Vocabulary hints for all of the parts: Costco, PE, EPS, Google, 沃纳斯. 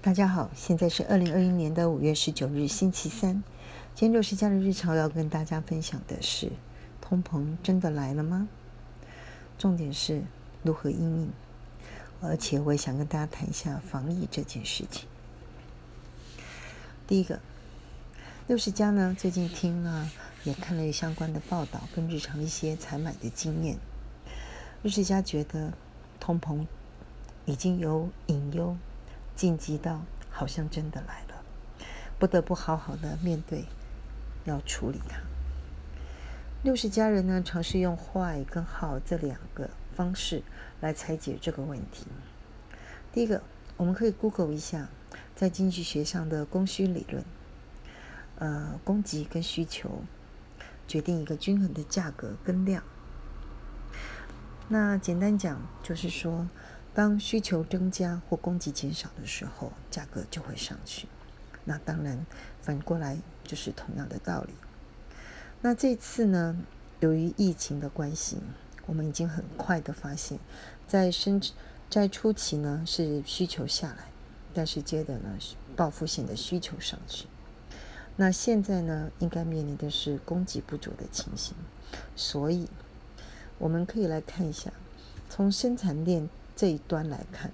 大家好，现在是2021年的5月19日，星期三。今天六十家的日常要跟大家分享的是：通膨真的来了吗？重点是如何因应，而且我也想跟大家谈一下防疫这件事情。第一个，六十家呢最近听了也看了相关的报道，跟日常一些采买的经验。六十家觉得通膨已经有隐忧，晋级到好像真的来了，不得不好好的面对，要处理它。六十家人呢尝试用坏跟好这两个方式来拆解这个问题。第一个，我们可以 Google 一下在经济学上的供需理论，供给跟需求决定一个均衡的价格跟量。那简单讲就是说，当需求增加或供给减少的时候，价格就会上去。那当然反过来就是同样的道理。那这次呢，由于疫情的关系，我们已经很快的发现，在初期呢是需求下来，但是接着呢报复性的需求上去。那现在呢应该面临的是供给不足的情形，所以我们可以来看一下从生产链这一端来看，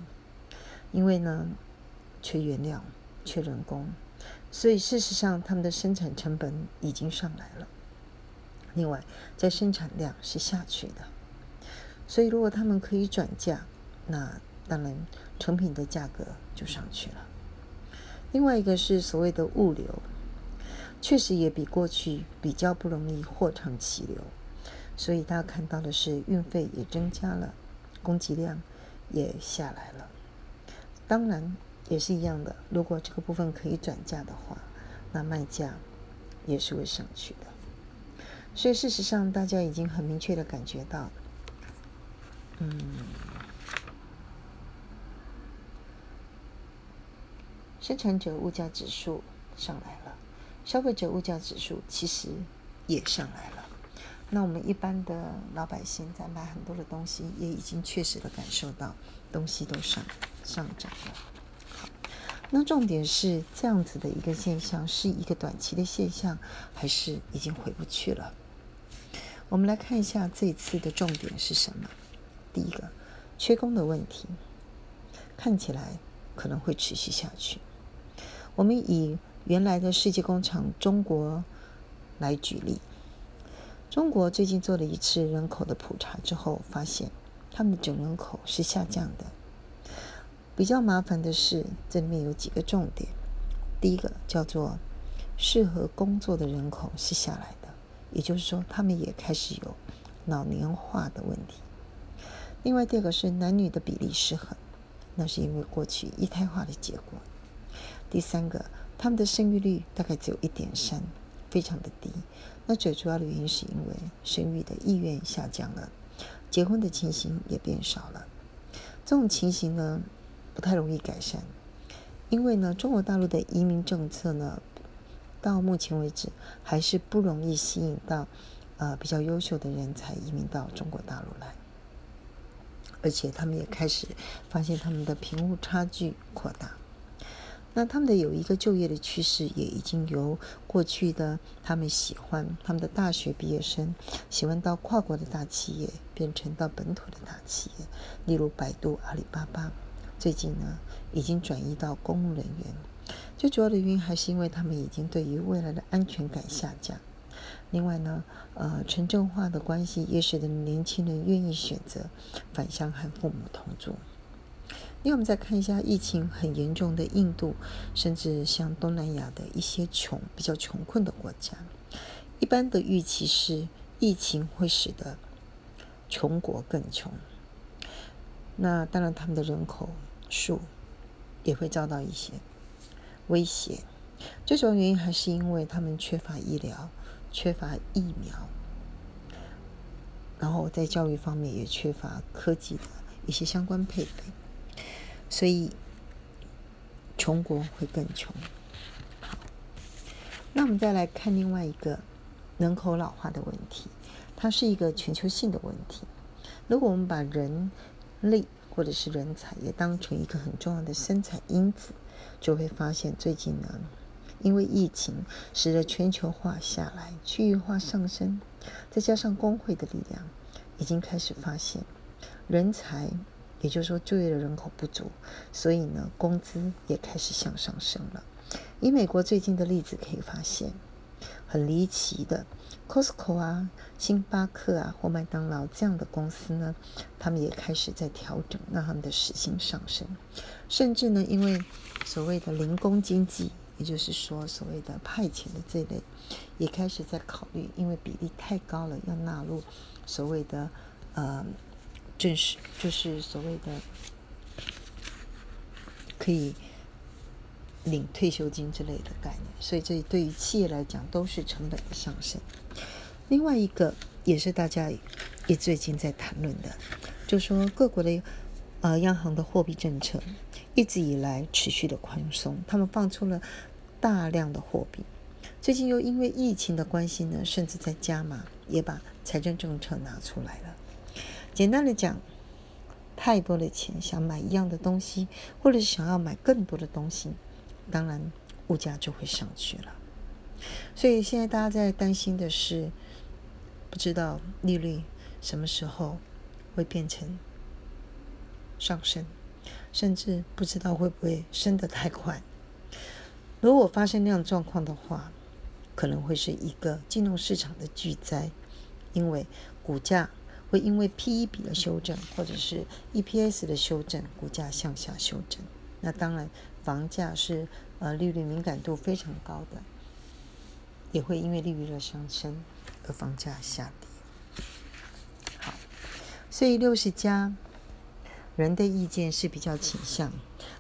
因为呢缺原料、缺人工，所以事实上他们的生产成本已经上来了。另外在生产量是下去的，所以如果他们可以转嫁，那当然成品的价格就上去了。另外一个是所谓的物流，确实也比过去比较不容易货场齐流，所以大家看到的是运费也增加了，供给量也下来了。当然也是一样的，如果这个部分可以转嫁的话，那卖价也是会上去的。所以事实上大家已经很明确的感觉到，生产者物价指数上来了，消费者物价指数其实也上来了。那我们一般的老百姓在买很多的东西，也已经确实的感受到东西都上涨了。好，那重点是这样子的一个现象是一个短期的现象，还是已经回不去了？我们来看一下这一次的重点是什么。第一个，缺工的问题看起来可能会持续下去。我们以原来的世界工厂中国来举例，中国最近做了一次人口的普查之后，发现他们的总人口是下降的。比较麻烦的是，这里面有几个重点。第一个叫做适合工作的人口是下来的，也就是说他们也开始有老年化的问题。另外第二个是男女的比例失衡，那是因为过去一胎化的结果。第三个，他们的生育率大概只有 1.3，非常的低，那最主要的原因是因为生育的意愿下降了，结婚的情形也变少了。这种情形呢不太容易改善，因为呢中国大陆的移民政策呢到目前为止还是不容易吸引到比较优秀的人才移民到中国大陆来，而且他们也开始发现他们的贫富差距扩大。那他们的有一个就业的趋势也已经由过去的他们的大学毕业生喜欢到跨国的大企业，变成到本土的大企业，例如百度、阿里巴巴，最近呢已经转移到公务人员。最主要的原因还是因为他们已经对于未来的安全感下降。另外呢城镇化的关系也使得年轻人愿意选择返乡和父母同住。因为我们再看一下疫情很严重的印度，甚至像东南亚的一些比较穷困的国家，一般的预期是疫情会使得穷国更穷，那当然他们的人口数也会遭到一些威胁。最主要原因还是因为他们缺乏医疗、缺乏疫苗，然后在教育方面也缺乏科技的一些相关配备，所以穷国会更穷。好，那我们再来看另外一个人口老化的问题，它是一个全球性的问题。如果我们把人类或者是人才也当成一个很重要的生产因子，就会发现最近呢，因为疫情使得全球化下来，区域化上升，再加上工会的力量，已经开始发现人才，也就是说就业的人口不足，所以呢工资也开始向上升了。以美国最近的例子可以发现，很离奇的 Costco 啊、星巴克啊或麦当劳这样的公司呢，他们也开始在调整，让他们的时薪上升，甚至呢因为所谓的零工经济，也就是说所谓的派遣的这类，也开始在考虑，因为比例太高了，要纳入所谓的正式，就是所谓的可以领退休金之类的概念，所以这对于企业来讲都是成本的上升。另外一个也是大家也最近在谈论的，就是说各国的央行的货币政策一直以来持续的宽松，他们放出了大量的货币，最近又因为疫情的关系呢，甚至在加码，也把财政政策拿出来了。简单的讲，太多的钱想买一样的东西，或者是想要买更多的东西，当然物价就会上去了。所以现在大家在担心的是，不知道利率什么时候会变成上升，甚至不知道会不会升得太快。如果发生那样状况的话，可能会是一个金融市场的巨灾，因为股价会因为 PE 比的修正或者是 EPS 的修正，股价向下修正。那当然房价是利率敏感度非常高的，也会因为利率的上升而房价下跌。好，所以60家人的意见是比较倾向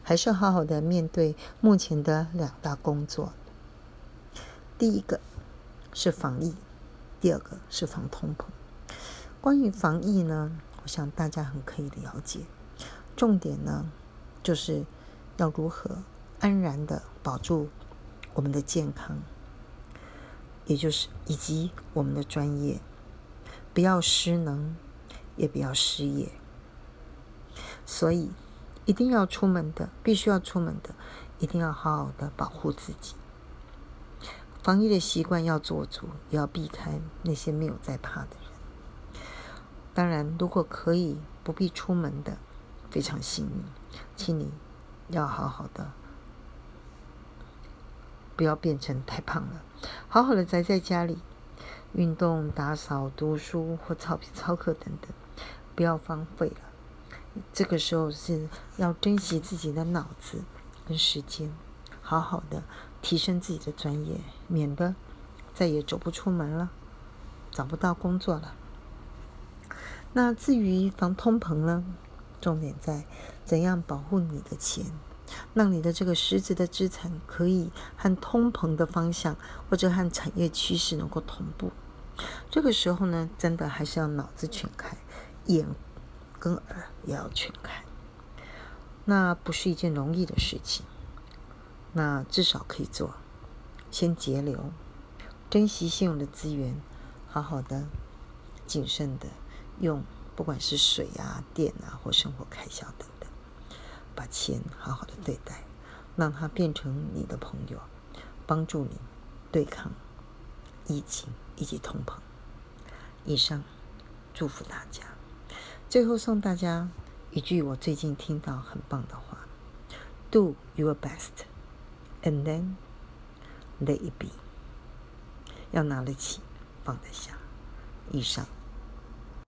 还是好好的面对目前的两大工作，第一个是防疫，第二个是防通膨。关于防疫呢，我想大家很可以了解，重点呢就是要如何安然的保住我们的健康，也就是以及我们的专业，不要失能，也不要失业。所以一定要出门的，必须要出门的，一定要好好的保护自己，防疫的习惯要做足，也要避开那些没有在怕的人。当然如果可以不必出门的，非常幸运，请你要好好的，不要变成太胖了，好好的宅在家里，运动、打扫、读书或操笔操课等等，不要荒废了。这个时候是要珍惜自己的脑子跟时间，好好的提升自己的专业，免得再也走不出门了，找不到工作了。那至于防通膨呢，重点在怎样保护你的钱，让你的这个实质的资产可以和通膨的方向或者和产业趋势能够同步。这个时候呢，真的还是要脑子全开，眼跟耳也要全开，那不是一件容易的事情，那至少可以做，先节流，珍惜现有的资源，好好的谨慎的用，不管是水啊、电啊或生活开销等等，把钱好好的对待，让它变成你的朋友，帮助你对抗疫情以及通膨。以上，祝福大家。最后送大家一句我最近听到很棒的话 ：Do your best, and then let it be。要拿得起，放得下。以上。